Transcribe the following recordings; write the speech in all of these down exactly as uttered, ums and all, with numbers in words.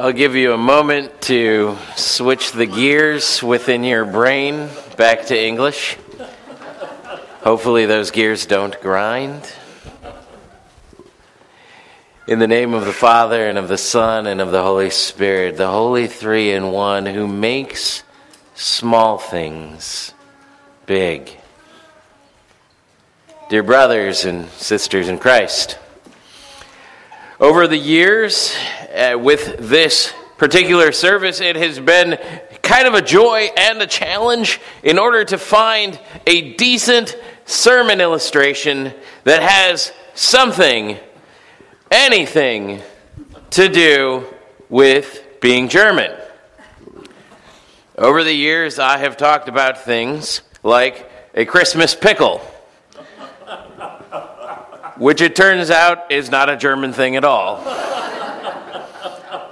I'll give you a moment to switch the gears within your brain back to English. Hopefully those gears don't grind. In the name of the Father, and of the Son, and of the Holy Spirit, the Holy Three in One, who makes small things big. Dear brothers and sisters in Christ, over the years, uh, with this particular service, it has been kind of a joy and a challenge in order to find a decent sermon illustration that has something anything to do with being German. Over the years, I have talked about things like a Christmas pickle, which it turns out is not a German thing at all,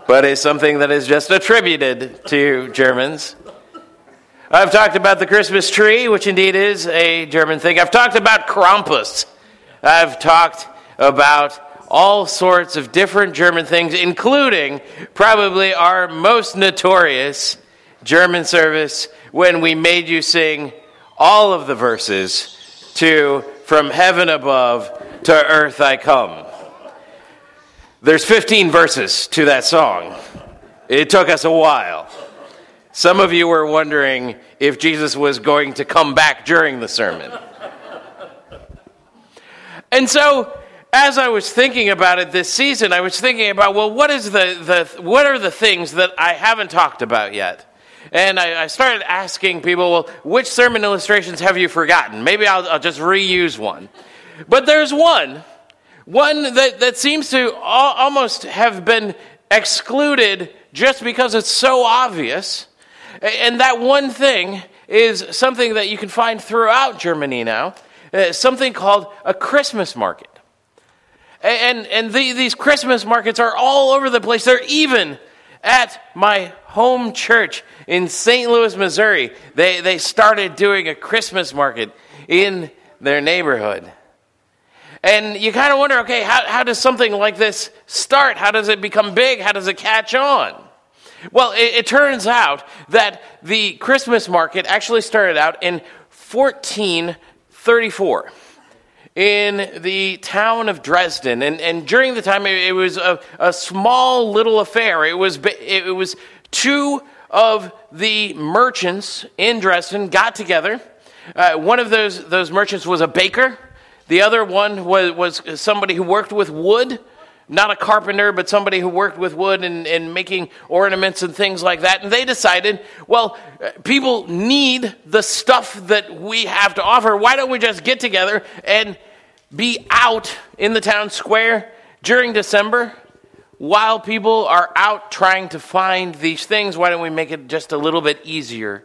but is something that is just attributed to Germans. I've talked about the Christmas tree, which indeed is a German thing. I've talked about Krampus. I've talked about all sorts of different German things, including probably our most notorious German service when we made you sing all of the verses to From Heaven Above to Earth I Come. There's fifteen verses to that song. It took us a while. Some of you were wondering if Jesus was going to come back during the sermon. And so, as I was thinking about it this season, I was thinking about, well, what is the, the what are the things that I haven't talked about yet? And I, I started asking people, well, which sermon illustrations have you forgotten? Maybe I'll, I'll just reuse one. But there's one, one that, that seems to al- almost have been excluded just because it's so obvious. And that one thing is something that you can find throughout Germany now, uh, something called a Christmas market. And and the, these Christmas markets are all over the place. They're even at my home church in Saint Louis, Missouri. They they started doing a Christmas market in their neighborhood. And you kind of wonder, okay, how, how does something like this start? How does it become big? How does it catch on? Well, it, it turns out that the Christmas market actually started out in fourteen thirty-four. In the town of Dresden, and, and during the time, it, it was a, a small little affair. It was it was two of the merchants in Dresden got together. Uh, one of those those merchants was a baker. The other one was was somebody who worked with wood, not a carpenter, but somebody who worked with wood and, and making ornaments and things like that. And they decided, well, people need the stuff that we have to offer. Why don't we just get together and be out in the town square during December while people are out trying to find these things? Why don't we make it just a little bit easier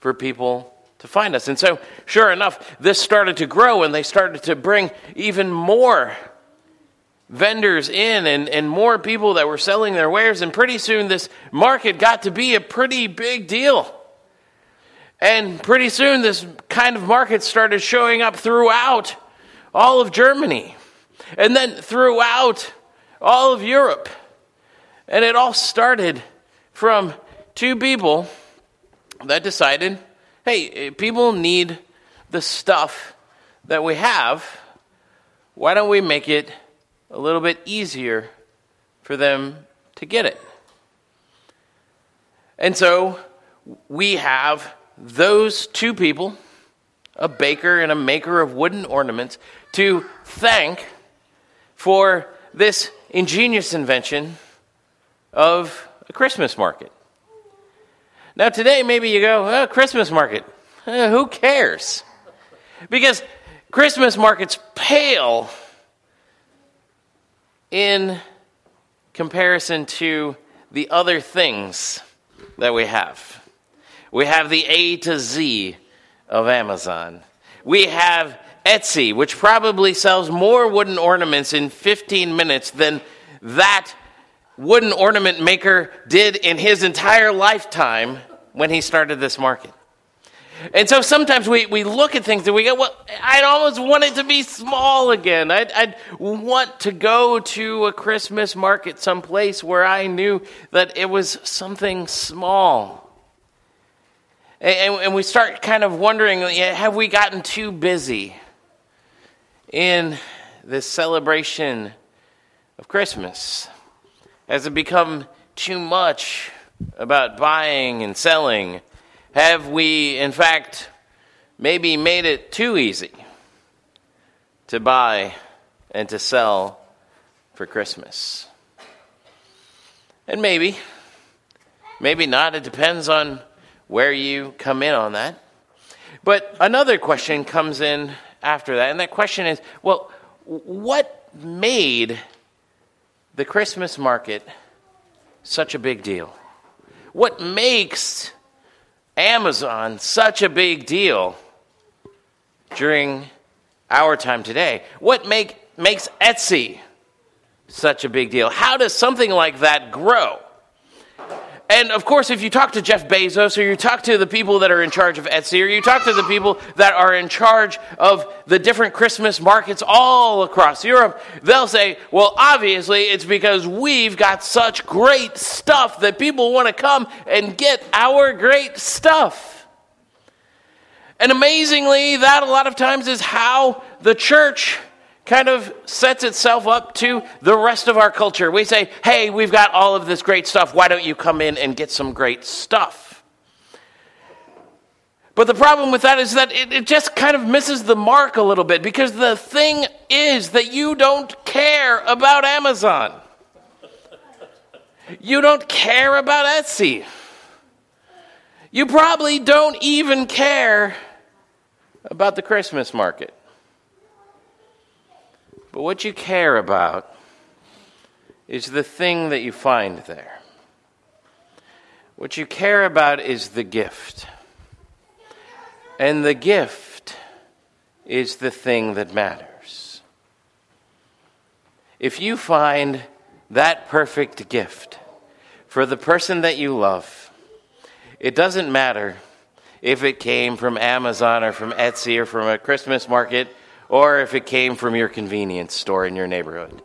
for people to find us? And so, sure enough, this started to grow, and they started to bring even more vendors in and, and more people that were selling their wares, and pretty soon this market got to be a pretty big deal. And pretty soon this kind of market started showing up throughout all of Germany, and then throughout all of Europe. And it all started from two people that decided, hey, people need the stuff that we have. Why don't we make it a little bit easier for them to get it? And so we have those two people, a baker and a maker of wooden ornaments, to thank for this ingenious invention of a Christmas market. Now today maybe you go, oh, Christmas market, eh, who cares? Because Christmas markets pale in comparison to the other things that we have. We have the A to Z of Amazon. We have Etsy, which probably sells more wooden ornaments in fifteen minutes than that wooden ornament maker did in his entire lifetime when he started this market. And so sometimes we, we look at things and we go, well, I'd almost want it to be small again. I'd, I'd want to go to a Christmas market someplace where I knew that it was something small. And, and we start kind of wondering, have we gotten too busy in this celebration of Christmas? Has it become too much about buying and selling? Have we, in fact, maybe made it too easy to buy and to sell for Christmas? And maybe, maybe not. It depends on where you come in on that. But another question comes in after that, and that question is, well, what made the Christmas market such a big deal? What makes Amazon such a big deal during our time today? What make makes Etsy such a big deal? How does something like that grow? And of course, if you talk to Jeff Bezos, or you talk to the people that are in charge of Etsy, or you talk to the people that are in charge of the different Christmas markets all across Europe, they'll say, well, obviously it's because we've got such great stuff that people want to come and get our great stuff. And amazingly, that a lot of times is how the church kind of sets itself up to the rest of our culture. We say, hey, we've got all of this great stuff. Why don't you come in and get some great stuff? But the problem with that is that it, it just kind of misses the mark a little bit, because the thing is that you don't care about Amazon. You don't care about Etsy. You probably don't even care about the Christmas market. But what you care about is the thing that you find there. What you care about is the gift. And the gift is the thing that matters. If you find that perfect gift for the person that you love, it doesn't matter if it came from Amazon or from Etsy or from a Christmas market, or if it came from your convenience store in your neighborhood.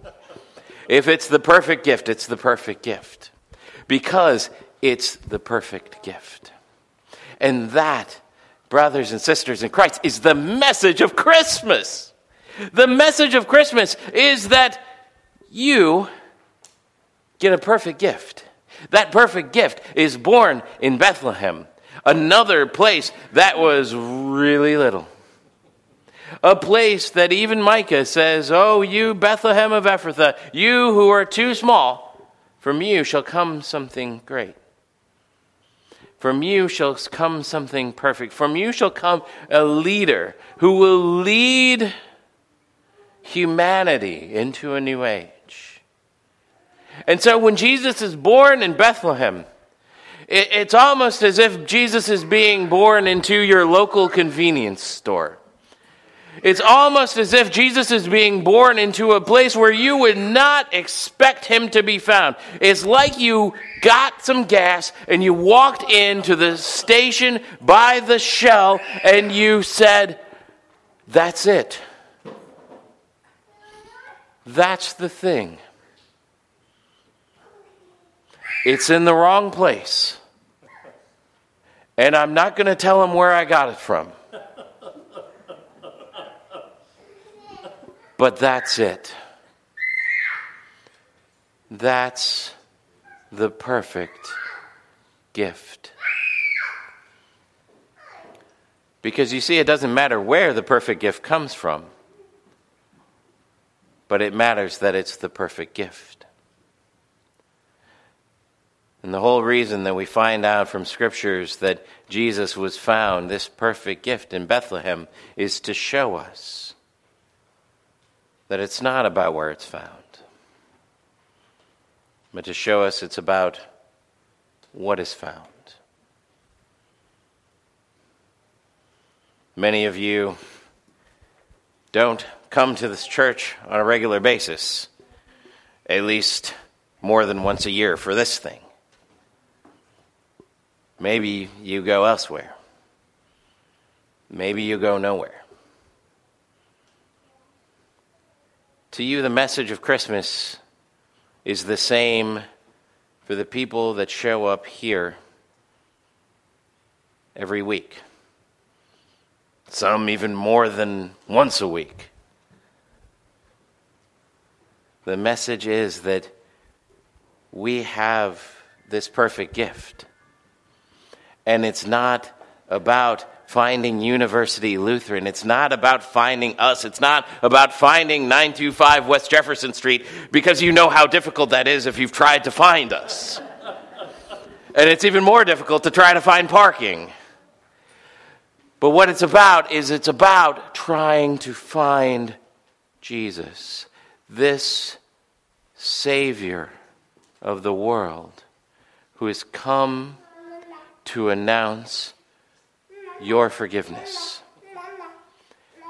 If it's the perfect gift, it's the perfect gift. Because it's the perfect gift. And that, brothers and sisters in Christ, is the message of Christmas. The message of Christmas is that you get a perfect gift. That perfect gift is born in Bethlehem, another place that was really little. A place that even Micah says, oh, you Bethlehem of Ephrathah, you who are too small, from you shall come something great. From you shall come something perfect. From you shall come a leader who will lead humanity into a new age. And so when Jesus is born in Bethlehem, it's almost as if Jesus is being born into your local convenience store. It's almost as if Jesus is being born into a place where you would not expect him to be found. It's like you got some gas and you walked into the station by the Shell and you said, that's it. That's the thing. It's in the wrong place. And I'm not going to tell him where I got it from. But that's it. That's the perfect gift. Because you see, it doesn't matter where the perfect gift comes from, but it matters that it's the perfect gift. And the whole reason that we find out from scriptures that Jesus was found, this perfect gift in Bethlehem, is to show us that it's not about where it's found, but to show us it's about what is found. Many of you don't come to this church on a regular basis, at least more than once a year for this thing. Maybe you go elsewhere. maybe you go nowhere. To you, the message of Christmas is the same for the people that show up here every week. Some even more than once a week. The message is that we have this perfect gift. And it's not about finding University Lutheran. It's not about finding us. It's not about finding nine two five West Jefferson Street, because you know how difficult that is if you've tried to find us. And it's even more difficult to try to find parking. But what it's about is it's about trying to find Jesus, this Savior of the world, who has come to announce your forgiveness,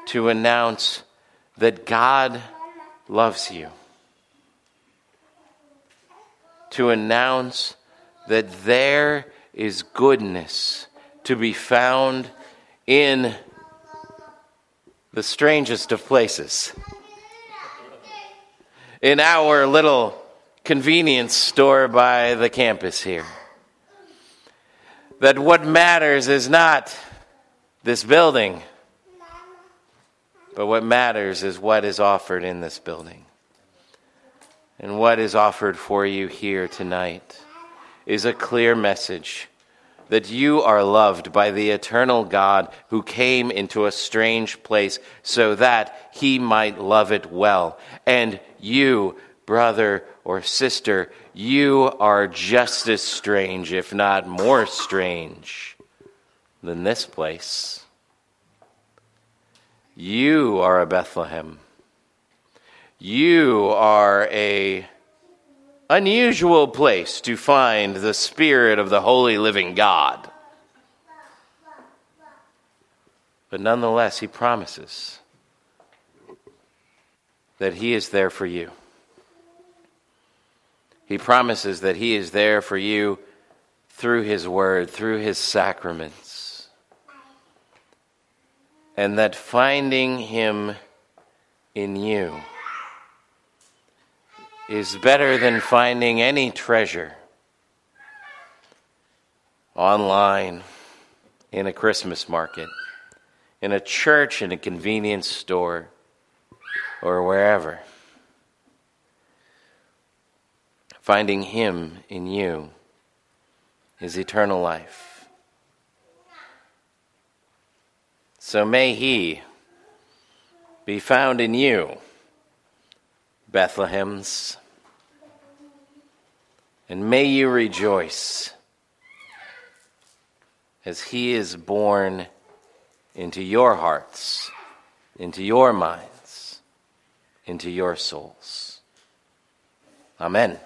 to announce that God loves you, to announce that there is goodness to be found in the strangest of places. In our little convenience store by the campus here. That what matters is not this building, but what matters is what is offered in this building. And what is offered for you here tonight is a clear message that you are loved by the eternal God who came into a strange place so that he might love it well. And you, brother or sister, you are just as strange, if not more strange, than this place. You are a Bethlehem. You are a unusual place to find the Spirit of the Holy Living God. But nonetheless, he promises that he is there for you. He promises that he is there for you through his word, through his sacraments. And that finding him in you is better than finding any treasure online, in a Christmas market, in a church, in a convenience store, or wherever. Finding him in you is eternal life. So may he be found in you, Bethlehems, and may you rejoice as he is born into your hearts, into your minds, into your souls. Amen.